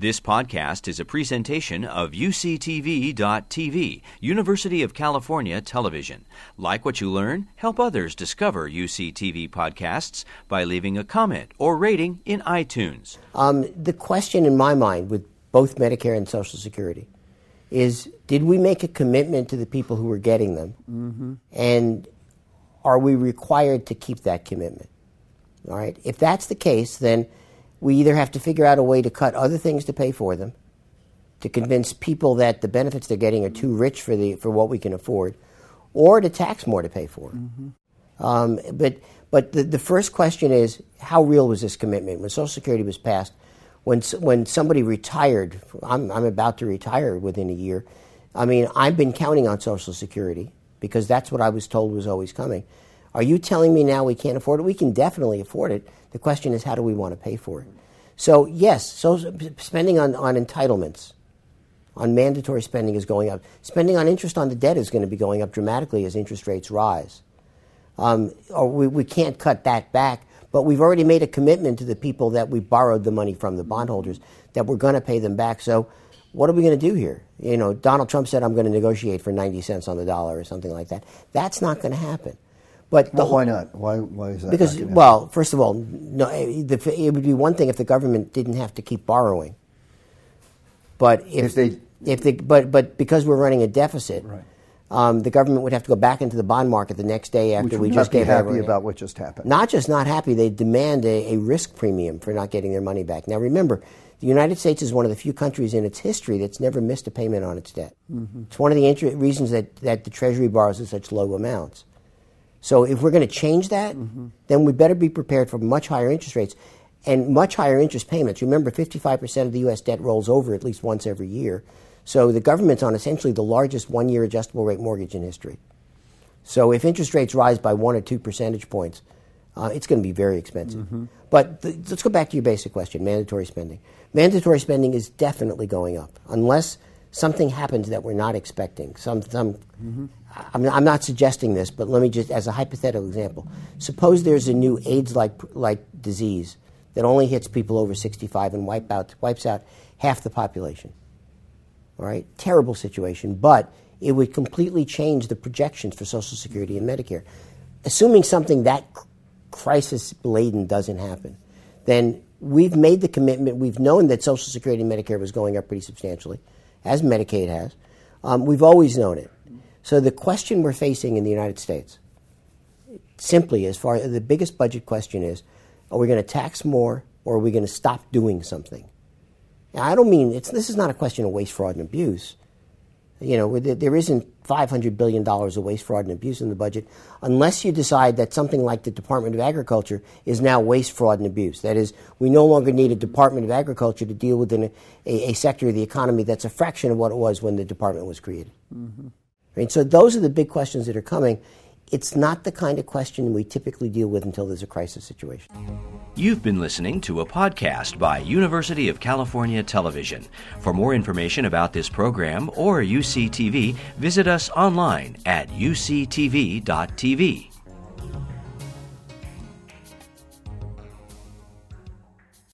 This podcast is a presentation of UCTV.TV, University of California Television. Like what you learn? Help others discover UCTV podcasts by leaving a comment or rating in iTunes. The question in my mind with both Medicare and Social Security is, did we make a commitment to the people who were getting them? Mm-hmm. And are we required to keep that commitment? All right. If that's the case, then we either have to figure out a way to cut other things to pay for them, to convince people that the benefits they're getting are too rich for what we can afford, or to tax more to pay for it. Mm-hmm. But the first question is, how real was this commitment? When Social Security was passed, when somebody retired, I'm about to retire within a year, I mean, I've been counting on Social Security because that's what I was told was always coming. Are you telling me now we can't afford it? We can definitely afford it. The question is, how do we want to pay for it? So, yes, spending on entitlements, on mandatory spending is going up. Spending on interest on the debt is going to be going up dramatically as interest rates rise. We can't cut that back, but we've already made a commitment to the people that we borrowed the money from, the bondholders, that we're going to pay them back. So what are we going to do here? You know, Donald Trump said, I'm going to negotiate for 90 cents on the dollar or something like that. That's not going to happen. But why not? Why is that? Because, well, first of all, no, it would be one thing if the government didn't have to keep borrowing. But if they, because we're running a deficit, right. The government would have to go back into the bond market the next day after we just gave everyone. Would not be happy about what just happened. Not just not happy, they demand a risk premium for not getting their money back. Now, remember, the United States is one of the few countries in its history that's never missed a payment on its debt. Mm-hmm. It's one of the reasons that the Treasury borrows at such low amounts. So if we're going to change that, mm-hmm. then we better be prepared for much higher interest rates and much higher interest payments. Remember, 55% of the U.S. debt rolls over at least once every year. So the government's on essentially the largest one-year adjustable rate mortgage in history. So if interest rates rise by 1 or 2 percentage points, it's going to be very expensive. Mm-hmm. But let's go back to your basic question, mandatory spending. Mandatory spending is definitely going up, unless something happens that we're not expecting. Mm-hmm. I'm not suggesting this, but let me just, as a hypothetical example, suppose there's a new AIDS-like disease that only hits people over 65 and wipes out half the population. All right, terrible situation, but it would completely change the projections for Social Security and Medicare. Assuming something that crisis-laden doesn't happen, then we've made the commitment. We've known that Social Security and Medicare was going up pretty substantially, as Medicaid has. We've always known it. So the question we're facing in the United States, simply as far as the biggest budget question is, are we going to tax more or are we going to stop doing something? Now, I don't mean, this is not a question of waste, fraud, and abuse. You know, there isn't $500 billion of waste, fraud, and abuse in the budget unless you decide that something like the Department of Agriculture is now waste, fraud, and abuse. That is, we no longer need a Department of Agriculture to deal with a sector of the economy that's a fraction of what it was when the department was created. Mm-hmm. Right? So those are the big questions that are coming. It's not the kind of question we typically deal with until there's a crisis situation. You've been listening to a podcast by University of California Television. For more information about this program or UCTV, visit us online at uctv.tv.